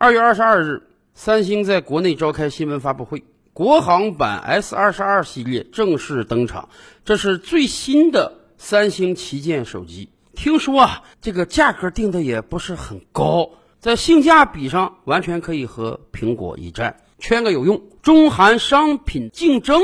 2月22日，三星在国内召开新闻发布会，国行版 S22 系列正式登场，这是最新的三星旗舰手机。听说啊，这个价格定的也不是很高，在性价比上完全可以和苹果一战，圈个有用，中韩商品竞争。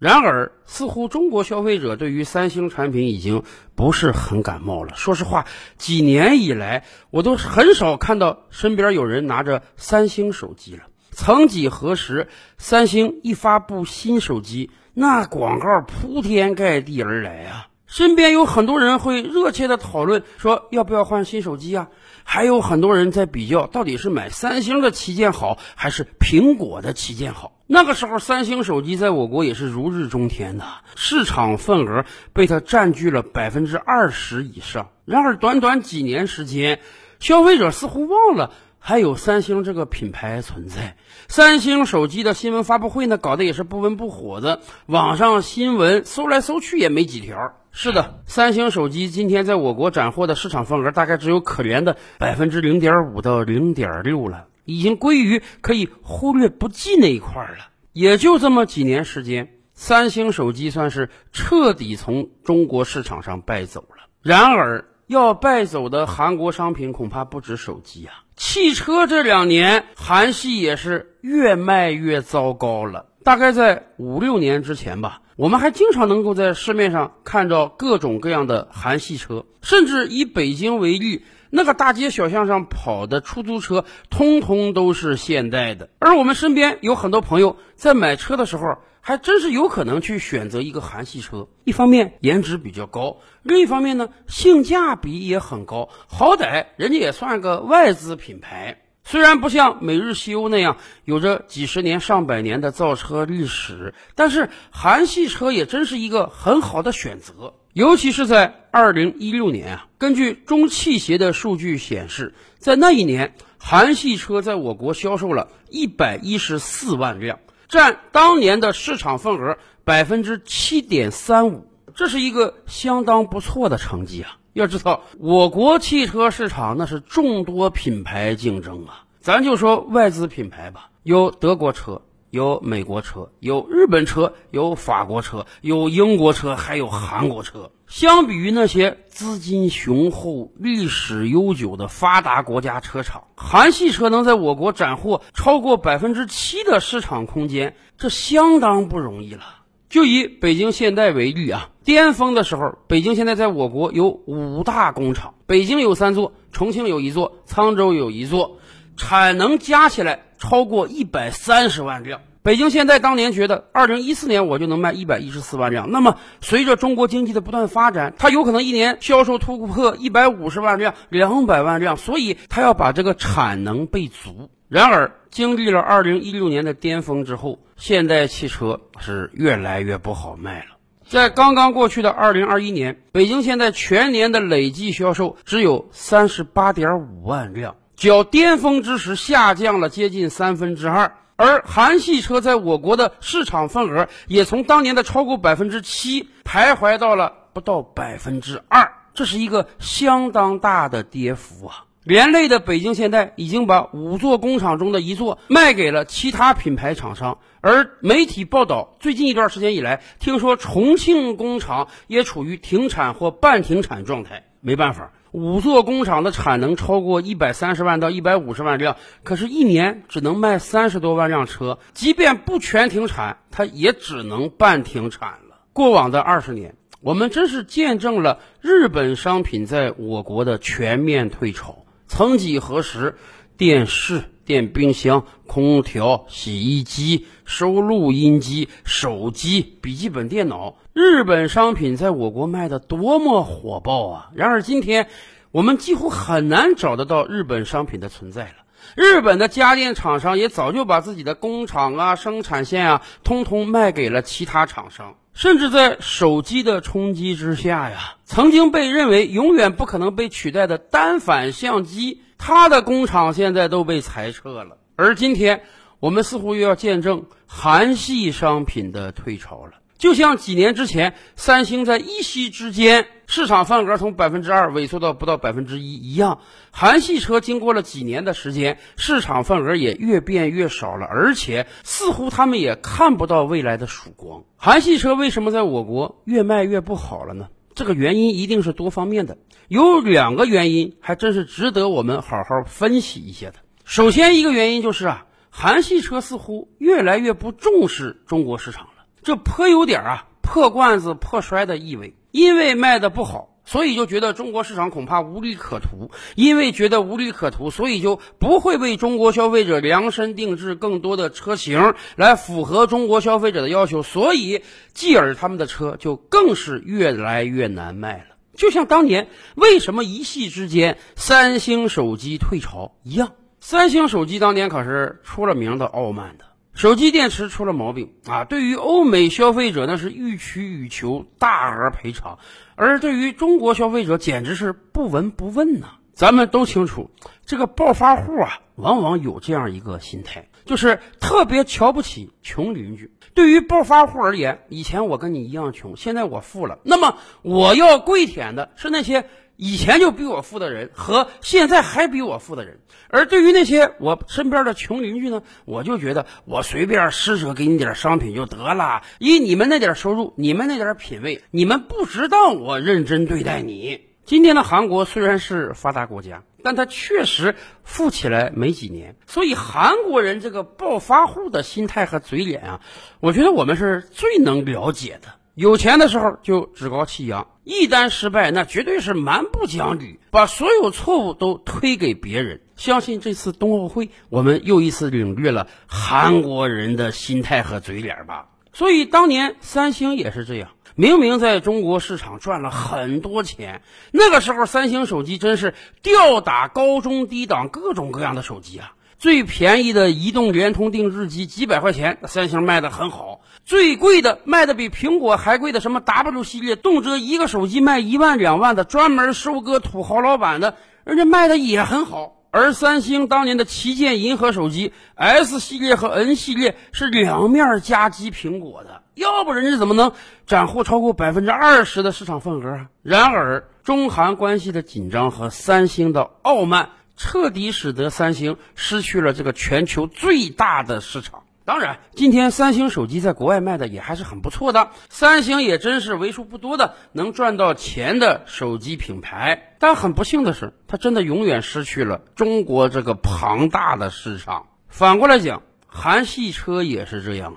然而，似乎中国消费者对于三星产品已经不是很感冒了。说实话，几年以来，我都很少看到身边有人拿着三星手机了。曾几何时，三星一发布新手机，那广告铺天盖地而来啊！身边有很多人会热切的讨论说要不要换新手机啊，还有很多人在比较到底是买三星的旗舰好还是苹果的旗舰好。那个时候三星手机在我国也是如日中天的，市场份额被它占据了 20% 以上。然而短短几年时间，消费者似乎忘了还有三星这个品牌存在。三星手机的新闻发布会呢，搞得也是不温不火的，网上新闻搜来搜去也没几条。是的，三星手机今天在我国斩获的市场份额大概只有可怜的 0.5% 到 0.6% 了，已经归于可以忽略不计那一块了。也就这么几年时间，三星手机算是彻底从中国市场上败走了。然而要败走的韩国商品恐怕不止手机啊，汽车这两年韩系也是越卖越糟糕了。大概在5-6年之前吧，我们还经常能够在市面上看到各种各样的韩系车，甚至以北京为例，那个大街小巷上跑的出租车通通都是现代的。而我们身边有很多朋友在买车的时候还真是有可能去选择一个韩系车，一方面颜值比较高，另一方面呢性价比也很高，好歹人家也算个外资品牌。虽然不像美日西欧那样有着几十年上百年的造车历史，但是韩系车也真是一个很好的选择。尤其是在2016年啊，根据中汽协的数据显示，在那一年韩系车在我国销售了114万辆，占当年的市场份额 7.35%， 这是一个相当不错的成绩啊。要知道我国汽车市场那是众多品牌竞争啊，咱就说外资品牌吧，有德国车，有美国车，有日本车，有法国车，有英国车，还有韩国车。相比于那些资金雄厚、历史悠久的发达国家车厂，韩系车能在我国斩获超过 7% 的市场空间，这相当不容易了。就以北京现代为例啊，巅峰的时候，北京现代在我国有5大工厂，北京有3座，重庆有1座，沧州有1座，产能加起来超过130万辆。北京现代当年觉得2014年我就能卖114万辆，那么随着中国经济的不断发展，它有可能一年销售突破150万辆、200万辆，所以它要把这个产能备足。然而经历了2016年的巅峰之后，现代汽车是越来越不好卖了。在刚刚过去的2021年，北京现代全年的累计销售只有 38.5 万辆，较巅峰之时下降了接近2/3。而韩系车在我国的市场份额也从当年的超过 7% 徘徊到了不到 2%， 这是一个相当大的跌幅啊。连累的北京现代已经把5座工厂中的1座卖给了其他品牌厂商，而媒体报道，最近一段时间以来，听说重庆工厂也处于停产或半停产状态。没办法，5座工厂的产能超过130万到150万辆，可是一年只能卖30多万辆车，即便不全停产，它也只能半停产了。过往的20年，我们真是见证了日本商品在我国的全面退潮。曾几何时，电视、电冰箱、空调、洗衣机、收录音机、手机、笔记本电脑，日本商品在我国卖的多么火爆啊！然而今天我们几乎很难找得到日本商品的存在了。日本的家电厂商也早就把自己的工厂啊、生产线啊通通卖给了其他厂商。甚至在手机的冲击之下呀，曾经被认为永远不可能被取代的单反相机，它的工厂现在都被裁撤了。而今天我们似乎又要见证韩系商品的退潮了。就像几年之前，三星在一夕之间市场份额从 2% 萎缩到不到 1% 一样，韩系车经过了几年的时间，市场份额也越变越少了，而且似乎他们也看不到未来的曙光。韩系车为什么在我国越卖越不好了呢？这个原因一定是多方面的，有两个原因还真是值得我们好好分析一下的。首先一个原因就是韩系车似乎越来越不重视中国市场了，这颇有点破罐子破摔的意味。因为卖的不好，所以就觉得中国市场恐怕无利可图，因为觉得无利可图，所以就不会为中国消费者量身定制更多的车型来符合中国消费者的要求，所以继而他们的车就更是越来越难卖了。就像当年为什么一夕之间三星手机退潮一样，三星手机当年可是出了名的傲慢的，手机电池出了毛病对于欧美消费者那是欲取予求，大额赔偿，而对于中国消费者简直是不闻不问呐。咱们都清楚，这个暴发户往往有这样一个心态，就是特别瞧不起穷邻居。对于暴发户而言，以前我跟你一样穷，现在我富了，那么我要跪舔的是那些以前就比我富的人和现在还比我富的人，而对于那些我身边的穷邻居呢，我就觉得我随便施舍给你点商品就得了，以你们那点收入，你们那点品位，你们不知道我认真对待你。今天的韩国虽然是发达国家，但它确实富起来没几年，所以韩国人这个暴发户的心态和嘴脸我觉得我们是最能了解的。有钱的时候就趾高气扬，一旦失败那绝对是蛮不讲理，把所有错误都推给别人。相信这次冬奥会我们又一次领略了韩国人的心态和嘴脸吧。所以当年三星也是这样，明明在中国市场赚了很多钱，那个时候三星手机真是吊打高中低档各种各样的手机最便宜的移动联通定制机几百块钱，三星卖的很好，最贵的卖的比苹果还贵的什么 W 系列，动辄一个手机卖1万2万的，专门收割土豪老板的，人家卖的也很好。而三星当年的旗舰银河手机 S 系列和 N 系列是两面夹击苹果的，要不人家怎么能斩获超过 20% 的市场份额然而中韩关系的紧张和三星的傲慢彻底使得三星失去了这个全球最大的市场。当然今天三星手机在国外卖的也还是很不错的，三星也真是为数不多的能赚到钱的手机品牌，但很不幸的是它真的永远失去了中国这个庞大的市场。反过来讲，韩系车也是这样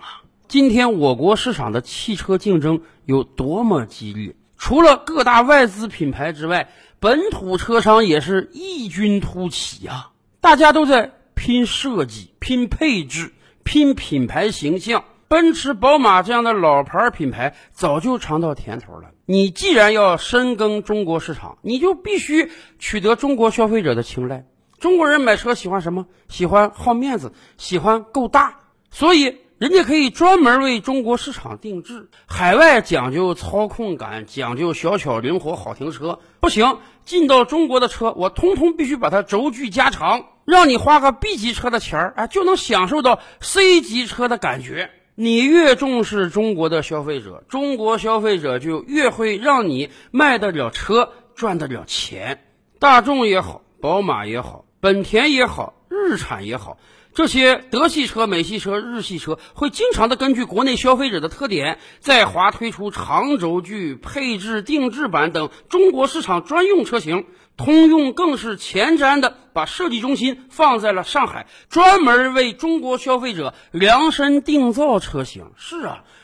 今天我国市场的汽车竞争有多么激烈，除了各大外资品牌之外，本土车商也是异军突起大家都在拼设计、拼配置、拼品牌形象。奔驰、宝马这样的老牌品牌早就尝到甜头了，你既然要深耕中国市场，你就必须取得中国消费者的青睐。中国人买车喜欢什么？喜欢好面子，喜欢够大，所以人家可以专门为中国市场定制。海外讲究操控感，讲究小巧灵活好停车，不行，进到中国的车我通通必须把它轴距加长，让你花个 B 级车的钱就能享受到 C 级车的感觉。你越重视中国的消费者，中国消费者就越会让你卖得了车，赚得了钱。大众也好，宝马也好，本田也好，日产也好，这些德系车、美系车、日系车会经常的根据国内消费者的特点，在华推出长轴距、配置定制版等中国市场专用车型。通用更是前瞻的把设计中心放在了上海，专门为中国消费者量身定造车型。是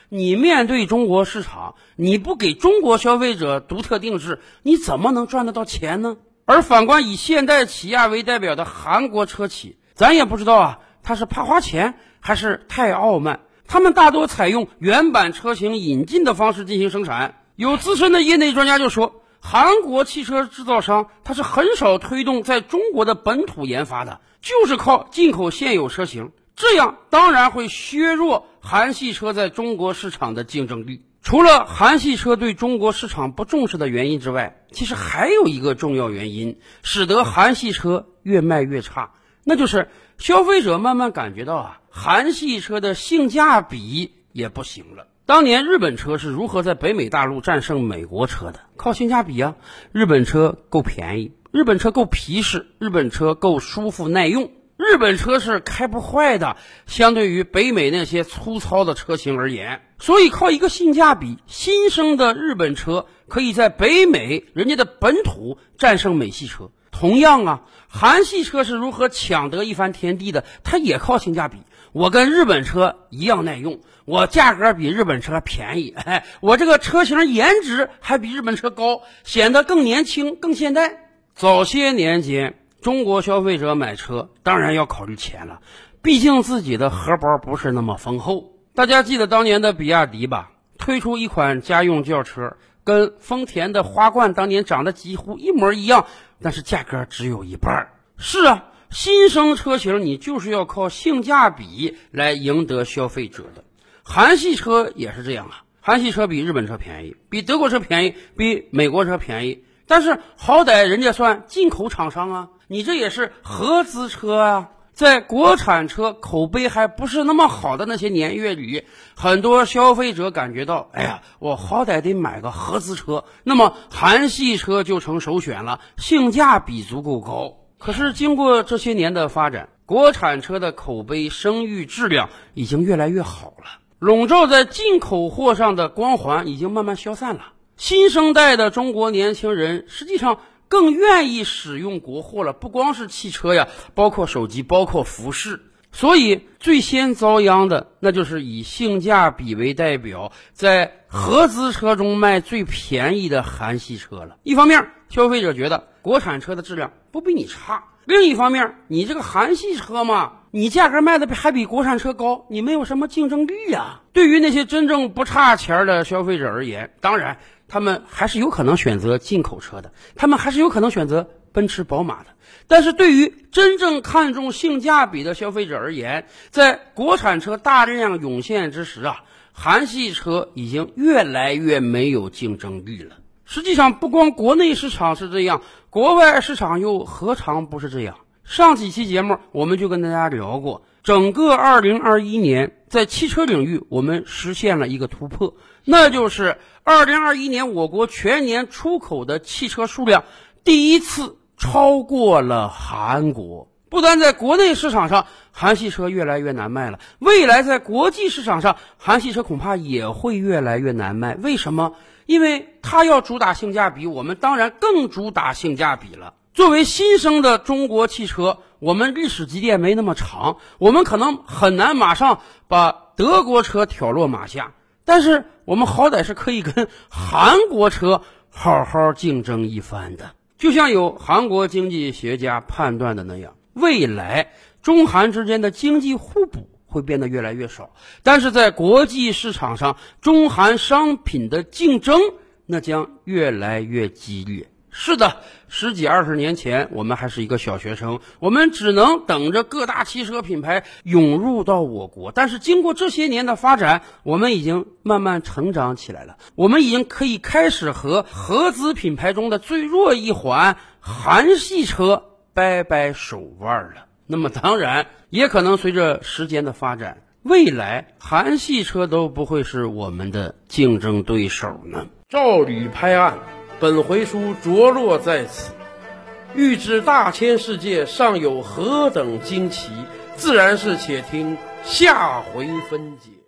你面对中国市场，你不给中国消费者独特定制，你怎么能赚得到钱呢？而反观以现代起亚为代表的韩国车企，咱也不知道他是怕花钱还是太傲慢，他们大多采用原版车型引进的方式进行生产。有资深的业内专家就说，韩国汽车制造商他是很少推动在中国的本土研发的，就是靠进口现有车型，这样当然会削弱韩系车在中国市场的竞争力。除了韩系车对中国市场不重视的原因之外，其实还有一个重要原因使得韩系车越卖越差，那就是消费者慢慢感觉到韩系车的性价比也不行了。当年日本车是如何在北美大陆战胜美国车的？靠性价比啊！日本车够便宜，日本车够皮实，日本车够舒服耐用，日本车是开不坏的。相对于北美那些粗糙的车型而言，所以靠一个性价比，新生的日本车可以在北美人家的本土战胜美系车。同样啊，韩系车是如何抢得一番天地的？它也靠性价比，我跟日本车一样耐用，我价格比日本车便宜，我这个车型颜值还比日本车高，显得更年轻更现代。早些年间，中国消费者买车当然要考虑钱了，毕竟自己的荷包不是那么丰厚。大家记得当年的比亚迪吧，推出一款家用轿车，跟丰田的花冠当年长得几乎一模一样，但是价格只有一半。是啊，新生车型你就是要靠性价比来赢得消费者的。韩系车也是这样啊，韩系车比日本车便宜，比德国车便宜，比美国车便宜，但是好歹人家算进口厂商啊，你这也是合资车啊。在国产车口碑还不是那么好的那些年月里，很多消费者感觉到，哎呀，我好歹得买个合资车，那么韩系车就成首选了，性价比足够高。可是经过这些年的发展，国产车的口碑、声誉、质量已经越来越好了，笼罩在进口货上的光环已经慢慢消散了。新生代的中国年轻人实际上更愿意使用国货了，不光是汽车呀，包括手机，包括服饰。所以最先遭殃的那就是以性价比为代表，在合资车中卖最便宜的韩系车了。一方面消费者觉得国产车的质量不比你差，另一方面你这个韩系车嘛，你价格卖的还比国产车高，你没有什么竞争力啊。对于那些真正不差钱的消费者而言，当然他们还是有可能选择进口车的，他们还是有可能选择奔驰宝马的。但是对于真正看重性价比的消费者而言，在国产车大量涌现之时啊，韩系车已经越来越没有竞争力了。实际上不光国内市场是这样，国外市场又何尝不是这样。上几期节目我们就跟大家聊过，整个2021年在汽车领域我们实现了一个突破，那就是2021年我国全年出口的汽车数量第一次超过了韩国。不单在国内市场上韩系车越来越难卖了，未来在国际市场上韩系车恐怕也会越来越难卖。为什么？因为它要主打性价比，我们当然更主打性价比了。作为新生的中国汽车，我们历史积淀没那么长，我们可能很难马上把德国车挑落马下，但是我们好歹是可以跟韩国车好好竞争一番的。就像有韩国经济学家判断的那样，未来中韩之间的经济互补会变得越来越少，但是在国际市场上中韩商品的竞争那将越来越激烈。是的，十几二十年前我们还是一个小学生，我们只能等着各大汽车品牌涌入到我国，但是经过这些年的发展，我们已经慢慢成长起来了，我们已经可以开始和合资品牌中的最弱一环韩系车掰掰手腕了。那么当然也可能随着时间的发展，未来韩系车都不会是我们的竞争对手呢。照理拍案，本回书着落在此，欲知大千世界尚有何等惊奇，自然是且听下回分解。